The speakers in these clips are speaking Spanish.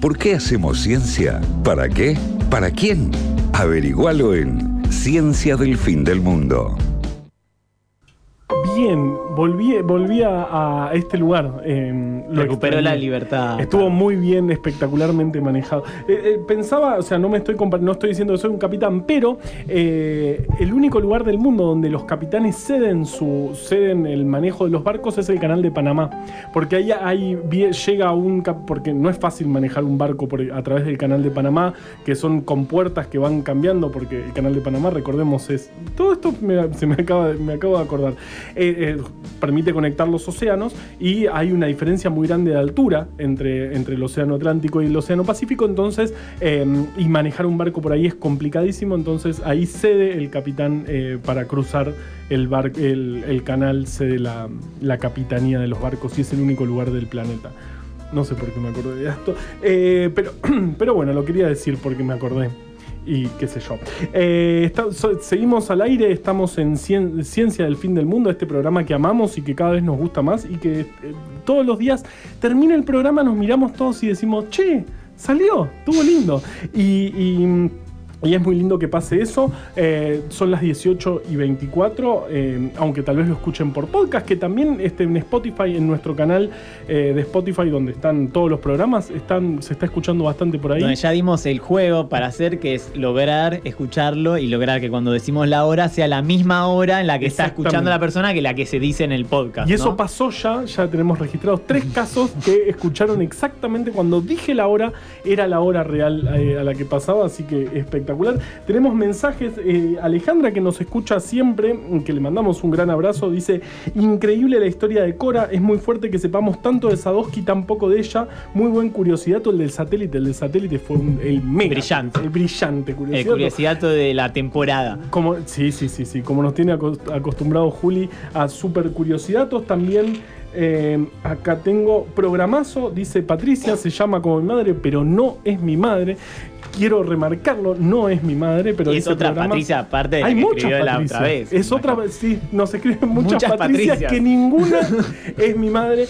¿Por qué hacemos ciencia? ¿Para qué? ¿Para quién? Averigualo en Ciencia del Fin del Mundo. Bien, volví a este lugar. Recuperó la libertad. Estuvo muy bien, espectacularmente manejado. Pensaba, o sea, no estoy diciendo que soy un capitán, pero el único lugar del mundo donde los capitanes ceden el manejo de los barcos es el Canal de Panamá. Porque ahí llega porque no es fácil manejar un barco a través del Canal de Panamá, que son compuertas que van cambiando, porque el Canal de Panamá, recordemos, es... Todo esto me acabo de acordar. Permite conectar los océanos, y hay una diferencia muy grande de altura entre el océano Atlántico y el océano Pacífico, entonces y manejar un barco por ahí es complicadísimo, entonces ahí cede el capitán para cruzar el canal, cede la capitanía de los barcos, y es el único lugar del planeta. No sé por qué me acordé de esto, pero bueno, lo quería decir porque me acordé. Y qué sé yo. Seguimos al aire, estamos en Ciencia del Fin del Mundo, este programa que amamos y que cada vez nos gusta más, y que todos los días termina el programa, nos miramos todos y decimos, che, salió, estuvo lindo. Y es muy lindo que pase eso. Son las 18:24, aunque tal vez lo escuchen por podcast, que también en Spotify, en nuestro canal de Spotify, donde están todos los programas, se está escuchando bastante por ahí. Donde ya dimos el juego para hacer, que es lograr escucharlo y lograr que cuando decimos la hora sea la misma hora en la que está escuchando la persona que la que se dice en el podcast. Y eso, ¿no?, pasó ya tenemos registrados 3 casos que escucharon exactamente cuando dije la hora, era la hora real a la que pasaba, así que espectacular. Tenemos mensajes. Alejandra, que nos escucha siempre, que le mandamos un gran abrazo, dice: increíble la historia de Cora, es muy fuerte que sepamos tanto de Sadowski, tan poco de ella. Muy buen curiosidato el del satélite. El del satélite fue el mega brillante. El brillante curiosidato. El curiosidato de la temporada. Sí. Como nos tiene acostumbrado Juli a super curiosidatos también. Acá tengo programazo, dice Patricia, se llama como mi madre, pero no es mi madre. Quiero remarcarlo, no es mi madre, pero es otra programa. Patricia, aparte de la que escribió la otra vez. Es otra vez, sí, nos escriben muchas Patricias, que ninguna es mi madre.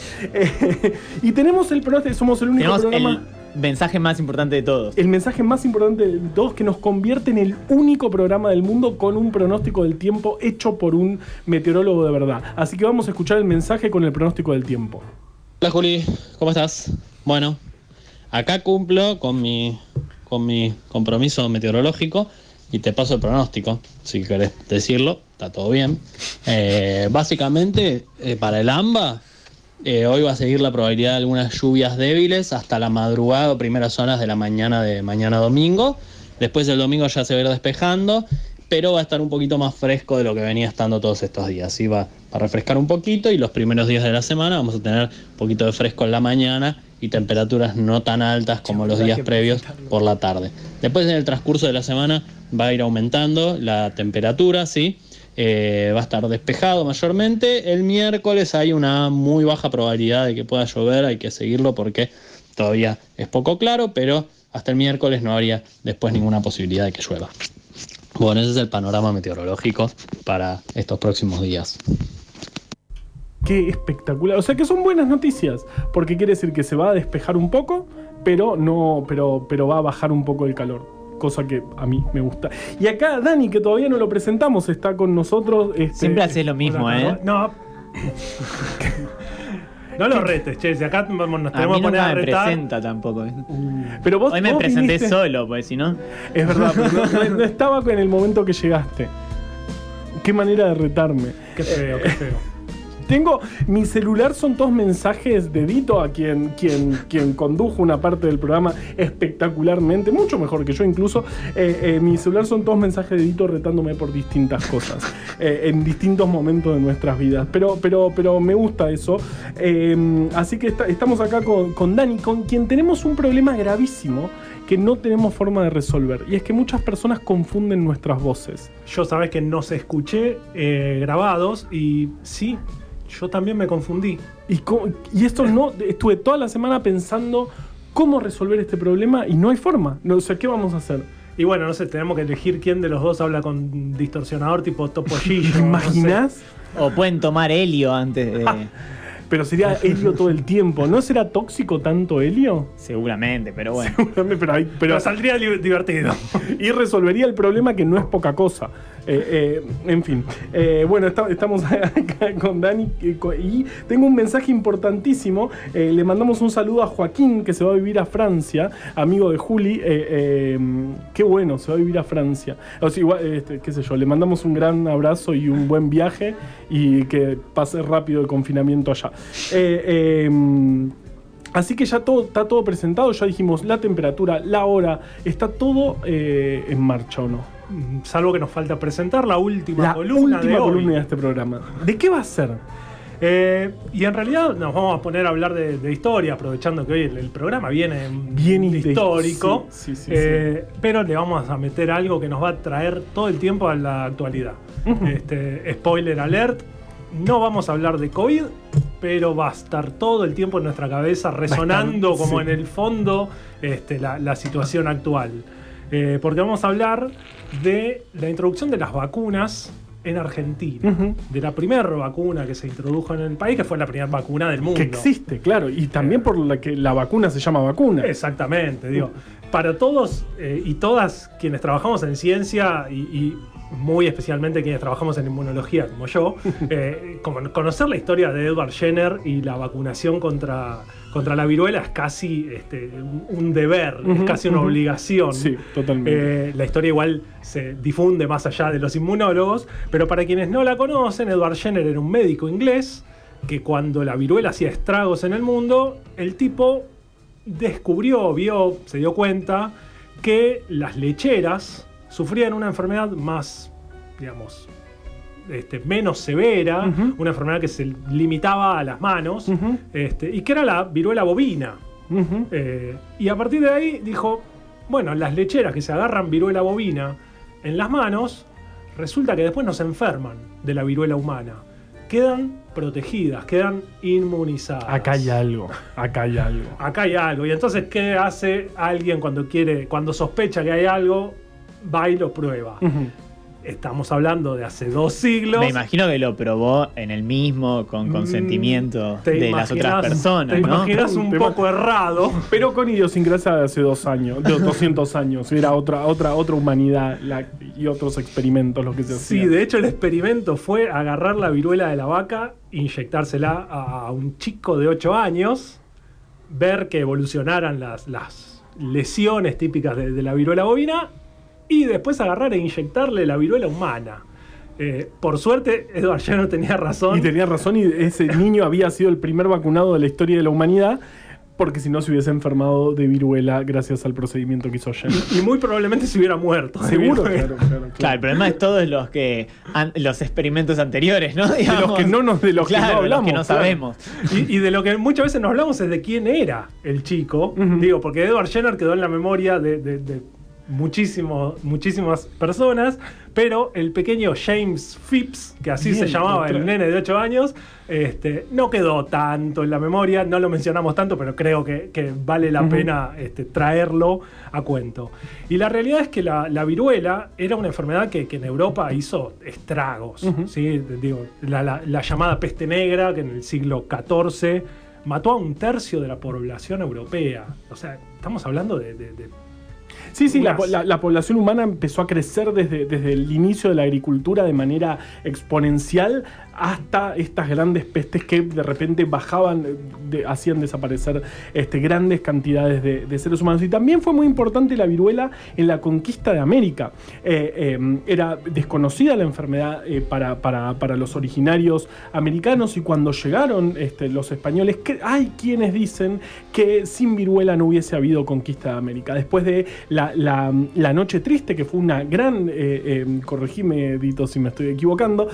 Y tenemos el programa, somos el único programa... Mensaje más importante de todos. El mensaje más importante de todos, que nos convierte en el único programa del mundo con un pronóstico del tiempo hecho por un meteorólogo de verdad. Así que vamos a escuchar el mensaje con el pronóstico del tiempo. Hola Juli, ¿cómo estás? Bueno, acá cumplo con mi compromiso meteorológico y te paso el pronóstico, si querés decirlo, está todo bien. Básicamente, para el AMBA, hoy va a seguir la probabilidad de algunas lluvias débiles hasta la madrugada o primeras horas de la mañana de mañana domingo. Después el domingo ya se va a ir despejando, pero va a estar un poquito más fresco de lo que venía estando todos estos días. ¿Sí? Va a refrescar un poquito, y los primeros días de la semana vamos a tener un poquito de fresco en la mañana y temperaturas no tan altas como los días previos por la tarde. Después, en el transcurso de la semana, va a ir aumentando la temperatura, ¿sí? Va a estar despejado mayormente. El miércoles hay una muy baja probabilidad de que pueda llover, hay que seguirlo porque todavía es poco claro, pero hasta el miércoles no habría después ninguna posibilidad de que llueva. Bueno, ese es el panorama meteorológico para estos próximos días. Qué espectacular, o sea que son buenas noticias, porque quiere decir que se va a despejar un poco, pero va a bajar un poco el calor, cosa que a mí me gusta. Y acá Dani, que todavía no lo presentamos, está con nosotros. Siempre haces lo mismo, hola, ¿no? No lo retes, che, si acá nos tenemos que poner a retar. No me presenta tampoco. Pero vos, hoy me presenté viniste... solo, pues si no... Es verdad, no estaba en el momento que llegaste. Qué manera de retarme. Qué feo, qué feo. Tengo, mi celular son 2 mensajes de Dito, a quien condujo una parte del programa espectacularmente, mucho mejor que yo incluso. Mi celular son 2 mensajes de Dito retándome por distintas cosas, en distintos momentos de nuestras vidas. Pero me gusta eso. Así que estamos acá con Dani, con quien tenemos un problema gravísimo que no tenemos forma de resolver. Y es que muchas personas confunden nuestras voces. Yo sabés que nos escuché grabados y sí... Yo también me confundí. Y esto no... Estuve toda la semana pensando cómo resolver este problema y no hay forma. No, o sea, ¿qué vamos a hacer? Y bueno, no sé, tenemos que elegir quién de los dos habla con distorsionador tipo Topollillo. ¿Te imaginas? No sé. O pueden tomar helio antes de... Pero sería helio todo el tiempo. ¿No será tóxico tanto helio? Seguramente, pero bueno. Seguramente, pero saldría divertido. Y resolvería el problema, que no es poca cosa. En fin. Bueno, estamos acá con Dani. Y tengo un mensaje importantísimo. Le mandamos un saludo a Joaquín, que se va a vivir a Francia. Amigo de Juli. Qué bueno, se va a vivir a Francia. O sea, igual, qué sé yo. Le mandamos un gran abrazo y un buen viaje. Y que pase rápido el confinamiento allá. Así que ya todo, está todo presentado. Ya dijimos la temperatura, la hora. Está todo en marcha, ¿o no? Salvo que nos falta presentar la última columna. La última columna de este programa. ¿De qué va a ser? Y en realidad nos vamos a poner a hablar de historia, aprovechando que hoy el programa viene bien histórico. Sí. Pero le vamos a meter algo que nos va a traer todo el tiempo a la actualidad. Spoiler alert. No vamos a hablar de COVID, pero va a estar todo el tiempo en nuestra cabeza resonando como en el fondo la situación actual. Porque vamos a hablar de la introducción de las vacunas en Argentina, de la primera vacuna que se introdujo en el país, que fue la primera vacuna del mundo. Que existe, claro, y también por la que la vacuna se llama vacuna. Exactamente, digo. Para todos y todas quienes trabajamos en ciencia y muy especialmente quienes trabajamos en inmunología, como yo, conocer la historia de Edward Jenner y la vacunación contra la viruela es casi un deber, es casi una obligación. Sí, totalmente. La historia igual se difunde más allá de los inmunólogos, pero para quienes no la conocen, Edward Jenner era un médico inglés que cuando la viruela hacía estragos en el mundo, el tipo descubrió, vio, se dio cuenta que las lecheras sufrían una enfermedad más, digamos, menos severa, una enfermedad que se limitaba a las manos, y que era la viruela bovina. Y a partir de ahí dijo, bueno, las lecheras que se agarran viruela bovina en las manos, resulta que después no se enferman de la viruela humana. Quedan protegidas, quedan inmunizadas. Acá hay algo. Acá hay algo. Y entonces, ¿qué hace alguien cuando sospecha que hay algo? Va y lo prueba. Estamos hablando de hace 2 siglos. Me imagino que lo probó en el mismo, con consentimiento de las otras personas. Te imaginas, ¿no? un poco errado. Pero con idiosincrasia de hace 2 años, de 200 años. Era otra humanidad y otros experimentos los que se hacían. Sí, de hecho el experimento fue agarrar la viruela de la vaca, inyectársela a un chico de 8 años, ver que evolucionaran las lesiones típicas de la viruela bovina, y después agarrar e inyectarle la viruela humana. Por suerte, Edward Jenner tenía razón. Y tenía razón, y ese niño había sido el primer vacunado de la historia de la humanidad, porque si no se hubiese enfermado de viruela gracias al procedimiento que hizo Jenner. Y muy probablemente se hubiera muerto. Seguro, claro. Claro, el problema es todos los experimentos anteriores, ¿no? Digamos, de los que no nos hablamos. De los que no sabemos. Y de lo que muchas veces nos hablamos es de quién era el chico. Digo, porque Edward Jenner quedó en la memoria de muchísimas personas, pero el pequeño James Phipps, que así se llamaba el nene de 8 años, no quedó tanto en la memoria, no lo mencionamos tanto, pero creo que vale la pena traerlo a cuento. Y la realidad es que la viruela era una enfermedad que en Europa hizo estragos, ¿sí? Digo, la llamada peste negra, que en el siglo XIV mató a 1/3 de la población europea. O sea, estamos hablando de Sí, la población humana empezó a crecer desde el inicio de la agricultura de manera exponencial hasta estas grandes pestes que de repente bajaban, hacían desaparecer grandes cantidades de seres humanos. Y también fue muy importante la viruela en la conquista de América. Era desconocida la enfermedad para los originarios americanos, y cuando llegaron los españoles, hay quienes dicen que sin viruela no hubiese habido conquista de América. Después de la Noche Triste, que fue una gran, corregime Edito si me estoy equivocando,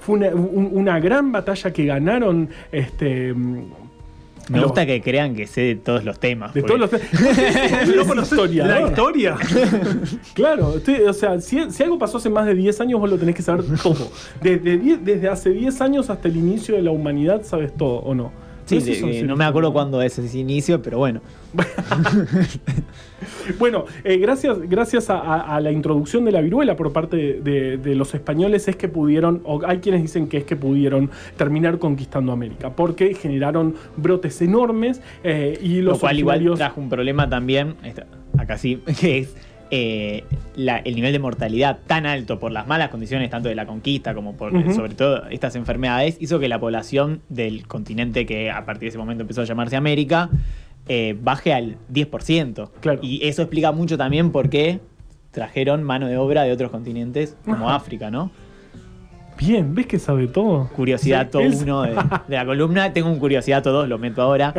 fue una gran batalla que ganaron Me gusta que crean que sé de todos los temas. De todos los temas. ¿No conoces la historia? Claro. O sea, si algo pasó hace más de 10 años, vos lo tenés que saber todo. Desde hace 10 años hasta el inicio de la humanidad sabes todo, ¿o no? Sí, no me acuerdo cuándo es ese inicio, pero bueno. Bueno, gracias a la introducción de la viruela por parte de los españoles es que pudieron, o hay quienes dicen que es que pudieron terminar conquistando América, porque generaron brotes enormes y los... Lo cual igual trajo un problema también, acá sí, que es... el nivel de mortalidad tan alto por las malas condiciones tanto de la conquista como por sobre todo estas enfermedades hizo que la población del continente, que a partir de ese momento empezó a llamarse América, baje al 10%. Claro. Y eso explica mucho también por qué trajeron mano de obra de otros continentes como África, ¿no? Bien, ¿ves que sabe todo? Curiosidato 1 de la columna. Tengo un Curiosidato 2, lo meto ahora.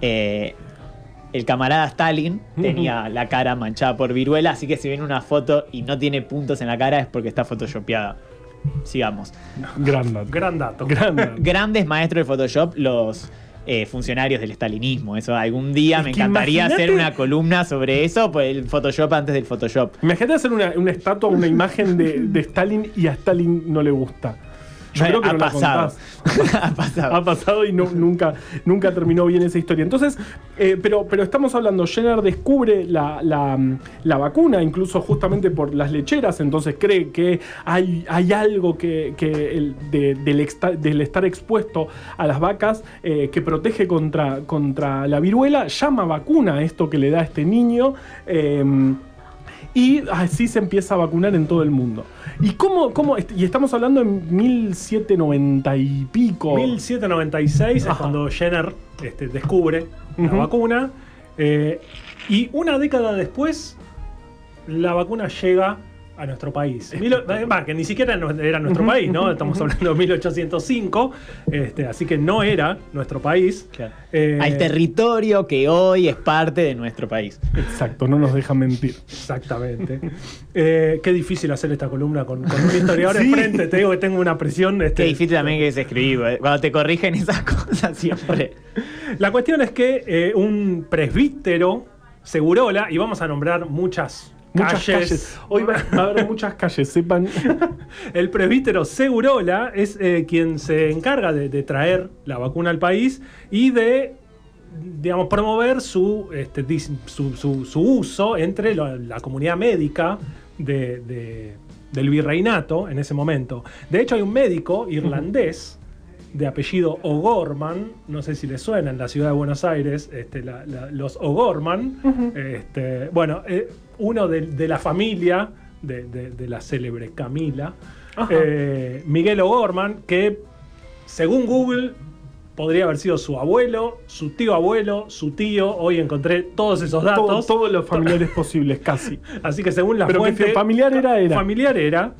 El camarada Stalin tenía la cara manchada por viruela, así que si ven una foto y no tiene puntos en la cara es porque está photoshopeada. Sigamos. Gran dato. Grandes maestros de Photoshop los funcionarios del stalinismo. Eso algún día es me encantaría hacer una columna sobre eso, por el Photoshop antes del Photoshop. Imagínate hacer una estatua, una imagen de Stalin, y a Stalin no le gusta. Yo creo que ha pasado. Ha pasado y nunca terminó bien esa historia. Entonces, pero estamos hablando, Jenner descubre la vacuna, incluso justamente por las lecheras, entonces cree que hay algo del estar expuesto a las vacas que protege contra la viruela, llama vacuna a esto que le da a este niño. Y así se empieza a vacunar en todo el mundo. ¿Y cómo? Y estamos hablando en 1790 y pico. 1796 es cuando Jenner descubre la vacuna. Y una década después, la vacuna llega a nuestro país. Que ni siquiera era nuestro país, ¿no? Estamos hablando de 1805, así que no era nuestro país. Claro. Al territorio que hoy es parte de nuestro país. Exacto, no nos deja mentir. Exactamente. Qué difícil hacer esta columna con un historiador enfrente. Te digo que tengo una presión. Qué difícil también que es escribir, cuando te corrigen esas cosas siempre. La cuestión es que un presbítero, Segurola, y vamos a nombrar muchas calles. Hoy va a haber muchas calles, sepan. El presbítero Segurola es quien se encarga de traer la vacuna al país y de, digamos, promover su uso entre la comunidad médica del virreinato en ese momento. De hecho, hay un médico irlandés de apellido O'Gorman, no sé si le suena, en la ciudad de Buenos Aires, los O'Gorman. Uno de la familia de la célebre Camila, Miguel O'Gorman, que según Google podría haber sido su abuelo, su tío abuelo, su tío. Hoy encontré todos esos datos. Todos los familiares posibles, casi. Así que según la fuente... Pero familiar era.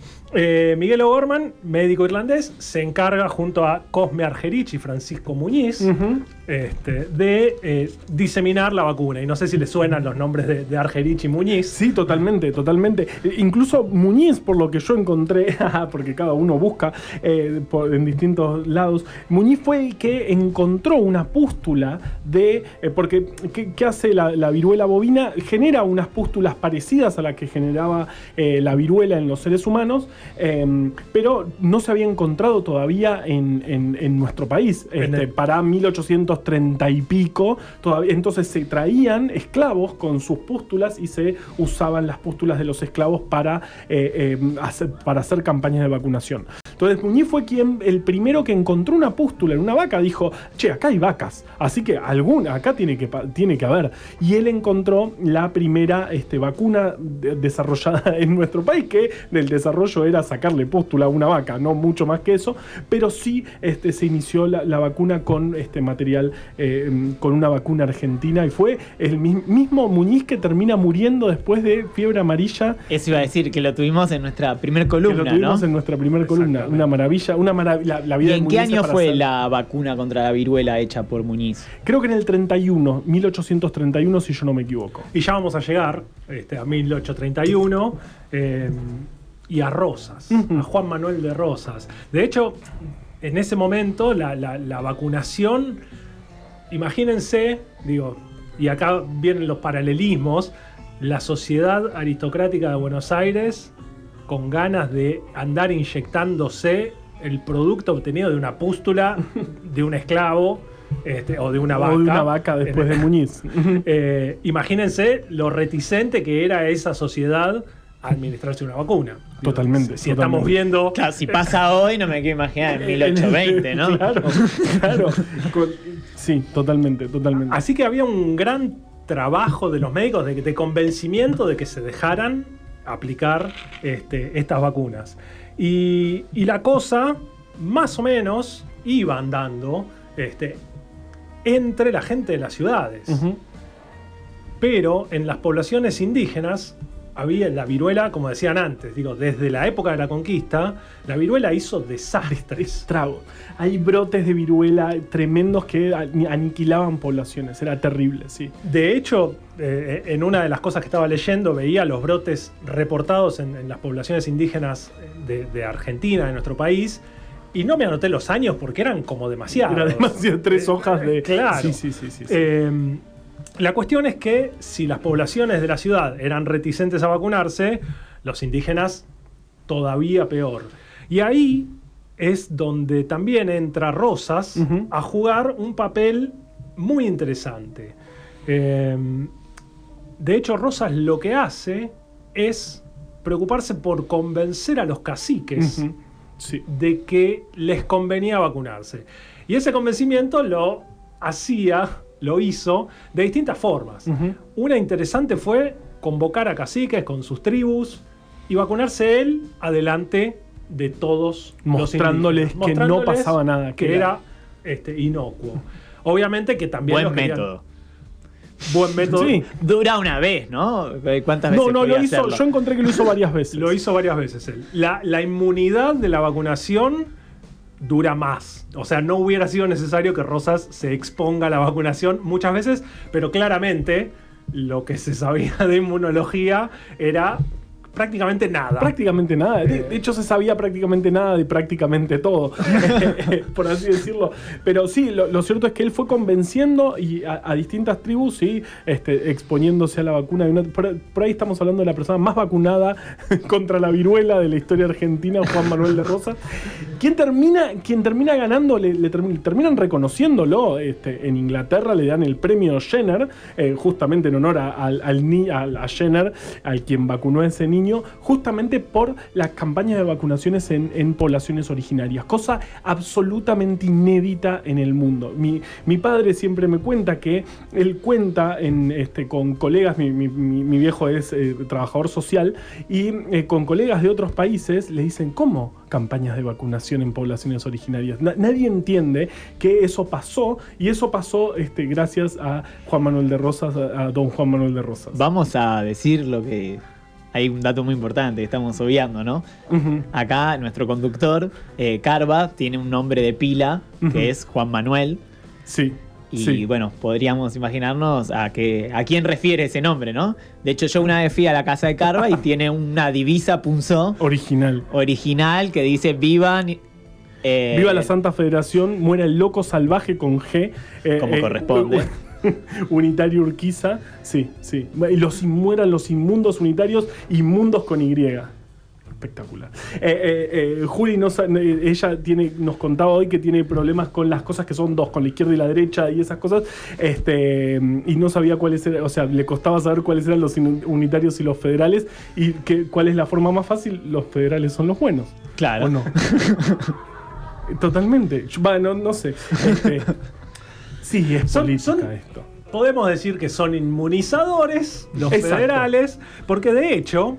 Miguel O'Gorman, médico irlandés, se encarga junto a Cosme Argerich y Francisco Muñiz de diseminar la vacuna. Y no sé si les suenan los nombres de Argerich y Muñiz. Sí, totalmente. Incluso Muñiz, por lo que yo encontré, porque cada uno busca en distintos lados, Muñiz fue el que encontró una pústula porque ¿qué hace la viruela bovina? Genera unas pústulas parecidas a las que generaba la viruela en los seres humanos, pero no se había encontrado todavía en nuestro país para 1830 y pico todavía. Entonces se traían esclavos con sus pústulas y se usaban las pústulas de los esclavos para hacer campañas de vacunación. Entonces Muñiz fue el primero que encontró una pústula en una vaca. Dijo, che, acá hay vacas, así que acá tiene que haber. Y él encontró la primera vacuna desarrollada en nuestro país, que del desarrollo era sacarle pústula a una vaca, no mucho más que eso, pero sí se inició la vacuna con este material, con una vacuna argentina, y fue el mismo Muñiz que termina muriendo después de fiebre amarilla. Eso iba a decir, que lo tuvimos en nuestra primer columna, una maravilla, la vida. ¿Y en qué año fue la vacuna contra la viruela hecha por Muñiz? Creo que en el 1831, si yo no me equivoco. Y ya vamos a llegar a 1831 y a Rosas, a Juan Manuel de Rosas. De hecho, en ese momento la vacunación, imagínense, digo, y acá vienen los paralelismos, la sociedad aristocrática de Buenos Aires con ganas de andar inyectándose el producto obtenido de una pústula de un esclavo o de una vaca después de Muñiz. Imagínense lo reticente que era esa sociedad a administrarse una vacuna. Totalmente. Si estamos viendo... Claro, si pasa hoy, no me quiero imaginar en 1820, ¿no? Claro, claro. Sí, totalmente, totalmente. Así que había un gran trabajo de los médicos de convencimiento de que se dejaran aplicar estas vacunas. Y la cosa, más o menos, iba andando entre la gente de las ciudades. Uh-huh. Pero en las poblaciones indígenas había la viruela, como decían antes, digo, desde la época de la conquista, la viruela hizo desastres. Estrago. Hay brotes de viruela tremendos que aniquilaban poblaciones, era terrible, sí. De hecho, en una de las cosas que estaba leyendo, veía los brotes reportados en las poblaciones indígenas de Argentina, de nuestro país, y no me anoté los años porque eran como demasiados. Era demasiado, 3 hojas de... Claro. Sí, sí, sí, sí, sí. La cuestión es que si las poblaciones de la ciudad eran reticentes a vacunarse, los indígenas todavía peor. Y ahí es donde también entra Rosas uh-huh. a jugar un papel muy interesante. De hecho, Rosas lo que hace es preocuparse por convencer a los caciques uh-huh. sí. de que les convenía vacunarse. Y ese convencimiento lo hizo de distintas formas. Uh-huh. Una interesante fue convocar a caciques con sus tribus y vacunarse él adelante de todos, mostrándoles que no pasaba nada, que era inocuo. Obviamente que también... Buen método. Sí. Dura una vez, ¿no? ¿Cuántas veces? No, lo hizo, yo encontré que lo hizo varias veces. Lo hizo varias veces él. La inmunidad de la vacunación dura más. O sea, no hubiera sido necesario que Rosas se exponga a la vacunación muchas veces, pero claramente lo que se sabía de inmunología era prácticamente nada. Prácticamente nada. De hecho, se sabía prácticamente nada de prácticamente todo, por así decirlo. Pero sí, lo cierto es que él fue convenciendo y a distintas tribus y exponiéndose a la vacuna. Por ahí estamos hablando de la persona más vacunada contra la viruela de la historia argentina, Juan Manuel de Rosas. Quien termina ganando, terminan reconociéndolo. En Inglaterra le dan el premio Jenner, justamente en honor a Jenner, al quien vacunó a ese niño, justamente por las campañas de vacunaciones en poblaciones originarias, cosa absolutamente inédita en el mundo. Mi padre siempre me cuenta que él cuenta con colegas, mi viejo es trabajador social, y con colegas de otros países le dicen, ¿cómo campañas de vacunación en poblaciones originarias? Nadie entiende que eso pasó gracias a Juan Manuel de Rosas, a don Juan Manuel de Rosas. Vamos a decir lo que... Hay un dato muy importante que estamos obviando, ¿no? Uh-huh. Acá nuestro conductor, Carva, tiene un nombre de pila, uh-huh. que es Juan Manuel. Sí. Y sí. Bueno, podríamos imaginarnos a quién refiere ese nombre, ¿no? De hecho, yo una vez fui a la casa de Carva y tiene una divisa punzó. Original que dice Viva la Santa Federación, muera el loco salvaje con G. Como corresponde. Unitario Urquiza, sí, sí. Mueran los inmundos unitarios, inmundos con Y. Espectacular. Juli nos contaba hoy que tiene problemas con las cosas que son dos, con la izquierda y la derecha y esas cosas, y no sabía cuáles eran, o sea, le costaba saber cuáles eran los unitarios y los federales, y cuál es la forma más fácil, los federales son los buenos. Claro. ¿O no? Totalmente. Bueno, no sé. Sí, es política esto. Podemos decir que son inmunizadores los Exacto. federales, porque de hecho,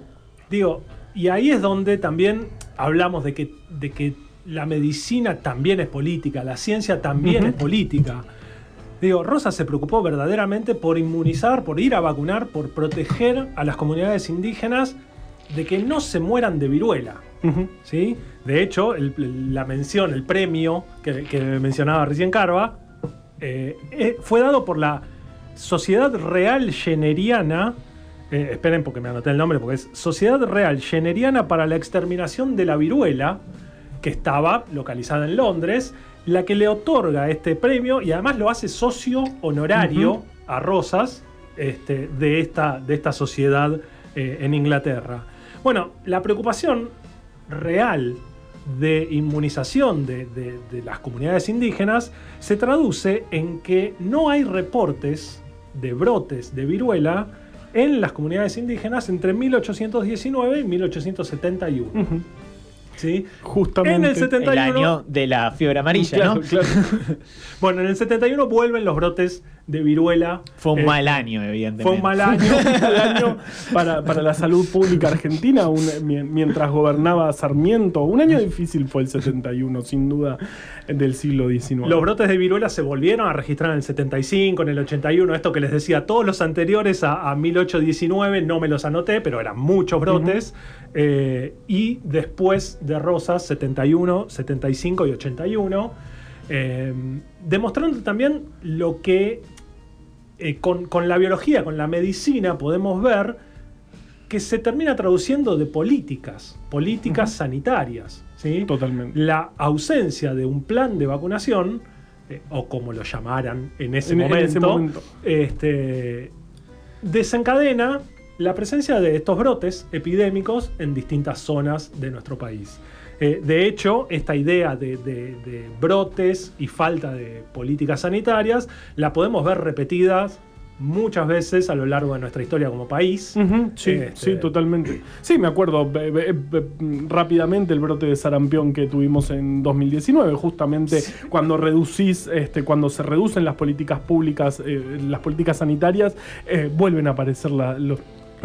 y ahí es donde también hablamos de que la medicina también es política, la ciencia también uh-huh. es política. Rosas se preocupó verdaderamente por inmunizar, por ir a vacunar, por proteger a las comunidades indígenas de que no se mueran de viruela. Uh-huh. ¿Sí? De hecho, la mención, el premio que mencionaba recién Carva, fue dado por la Sociedad Real Jenneriana, esperen porque me anoté el nombre, porque es Sociedad Real Jenneriana para la Exterminación de la Viruela, que estaba localizada en Londres, la que le otorga este premio y además lo hace socio honorario uh-huh. a Rosas de esta sociedad en Inglaterra. Bueno, la preocupación real de inmunización de las comunidades indígenas se traduce en que no hay reportes de brotes de viruela en las comunidades indígenas entre 1819 y 1871. Uh-huh. ¿Sí? Justamente en el 71, el año de la fiebre amarilla, claro, ¿no? Claro. Bueno, en el 71 vuelven los brotes de viruela. Fue un mal año, evidentemente. Fue un mal año, para la salud pública argentina, mientras gobernaba Sarmiento. Un año difícil fue el 71, sin duda, del siglo XIX. Los brotes de viruela se volvieron a registrar en el 75, en el 81. Esto que les decía, todos los anteriores a 1819, no me los anoté, pero eran muchos brotes. Uh-huh. Y después de Rosas, 71, 75 y 81. Demostrando también lo que con la biología, con la medicina, podemos ver que se termina traduciendo de políticas uh-huh. sanitarias, ¿sí? Totalmente. La ausencia de un plan de vacunación, o como lo llamaran en ese momento. Desencadena la presencia de estos brotes epidémicos en distintas zonas de nuestro país. De hecho, esta idea de brotes y falta de políticas sanitarias la podemos ver repetidas muchas veces a lo largo de nuestra historia como país. Uh-huh, sí, sí, totalmente. Sí, me acuerdo rápidamente el brote de sarampión que tuvimos en 2019, justamente sí. Cuando reducís, cuando se reducen las políticas públicas, las políticas sanitarias, vuelven a aparecer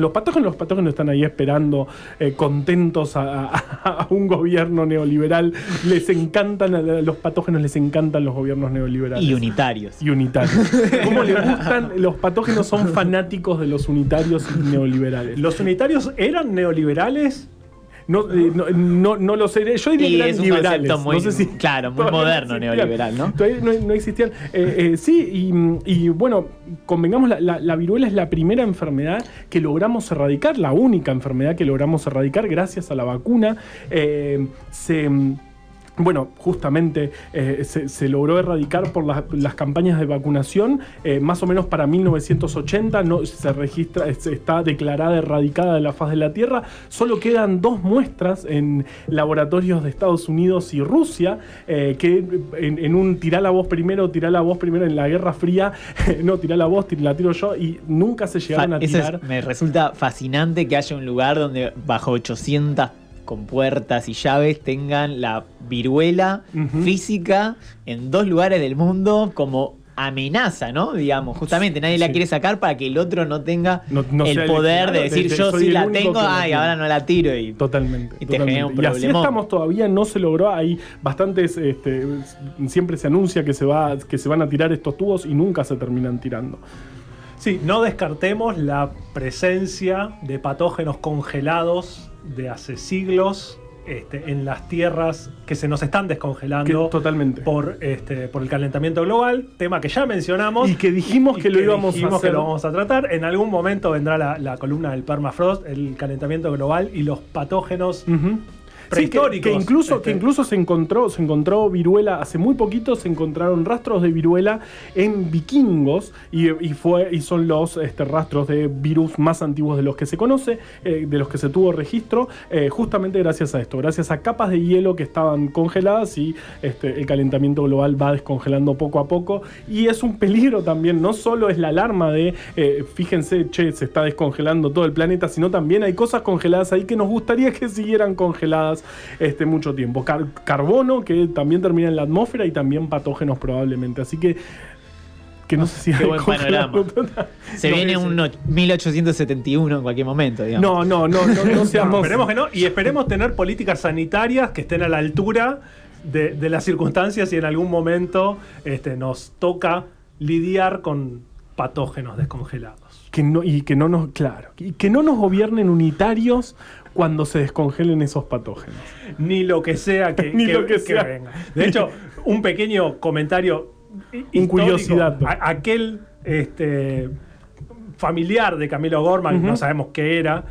los patógenos están ahí esperando, contentos a un gobierno neoliberal. Les encantan los patógenos, les encantan los gobiernos neoliberales. Y unitarios. ¿Cómo les gustan? Los patógenos son fanáticos de los unitarios y neoliberales. ¿Los unitarios eran neoliberales? No lo sé. Yo diría que eran liberales. Muy, no sé si, claro, muy moderno, no neoliberal, ¿no? Todavía no existían. Sí, y bueno, convengamos, la viruela es la primera enfermedad que logramos erradicar, la única enfermedad que logramos erradicar gracias a la vacuna. Bueno, justamente se logró erradicar por las campañas de vacunación. Más o menos para 1980 no, se registra, está declarada erradicada de la faz de la Tierra. Solo quedan 2 muestras en laboratorios de Estados Unidos y Rusia, que en un tirá la voz primero en la Guerra Fría, no, tirá la voz, la tiro yo, y nunca se llegaron a tirar. Me resulta fascinante que haya un lugar donde bajo 800 con puertas y llaves tengan la viruela uh-huh. física en 2 lugares del mundo como amenaza, ¿no? Digamos, justamente nadie la quiere sacar para que el otro no tenga el poder de decir yo sí la tengo, ay, ahora no la tiro, y totalmente. Y te genera un problema. Y así estamos, todavía no se logró. Hay bastantes, siempre se anuncia que se van a tirar estos tubos y nunca se terminan tirando. Sí, no descartemos la presencia de patógenos congelados de hace siglos en las tierras que se nos están descongelando totalmente por el calentamiento global, tema que ya mencionamos y que dijimos que lo vamos a tratar. En algún momento vendrá la columna del permafrost, el calentamiento global y los patógenos uh-huh. prehistóricos. Sí, que incluso se encontró viruela, hace muy poquito se encontraron rastros de viruela en vikingos, y son los rastros de virus más antiguos de los que se conoce, de los que se tuvo registro, justamente gracias a esto, gracias a capas de hielo que estaban congeladas, y el calentamiento global va descongelando poco a poco, y es un peligro también. No solo es la alarma de fíjense, che, se está descongelando todo el planeta, sino también hay cosas congeladas ahí que nos gustaría que siguieran congeladas mucho tiempo. Carbono que también termina en la atmósfera, y también patógenos probablemente. Así que no sé si hay buen panorama. Se viene un 1871 en cualquier momento, digamos. No seamos. Esperemos que no, y esperemos tener políticas sanitarias que estén a la altura de las circunstancias, y en algún momento nos toca lidiar con patógenos descongelados. Que no nos gobiernen unitarios cuando se descongelen esos patógenos. Ni lo que sea que, que venga. De hecho, un pequeño comentario, un curiosidad. Aquel familiar de Camila O'Gorman, uh-huh. no sabemos qué era,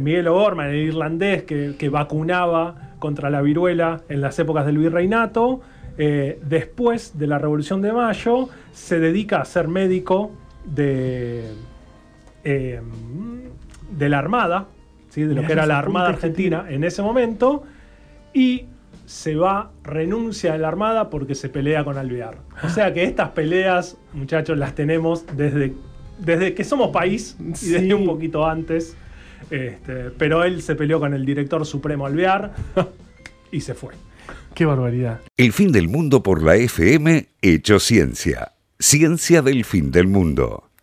Miguel O'Gorman, el irlandés que vacunaba contra la viruela en las épocas del virreinato, después de la Revolución de Mayo, se dedica a ser médico de la Armada, ¿sí? De lo que era la Armada Argentina en ese momento, y se va, renuncia a la Armada porque se pelea con Alvear. O sea que estas peleas, muchachos, las tenemos desde que somos país y sí, desde un poquito antes. Pero él se peleó con el director supremo Alvear y se fue. ¡Qué barbaridad! El fin del mundo por la FM, hecho ciencia. Ciencia del fin del mundo.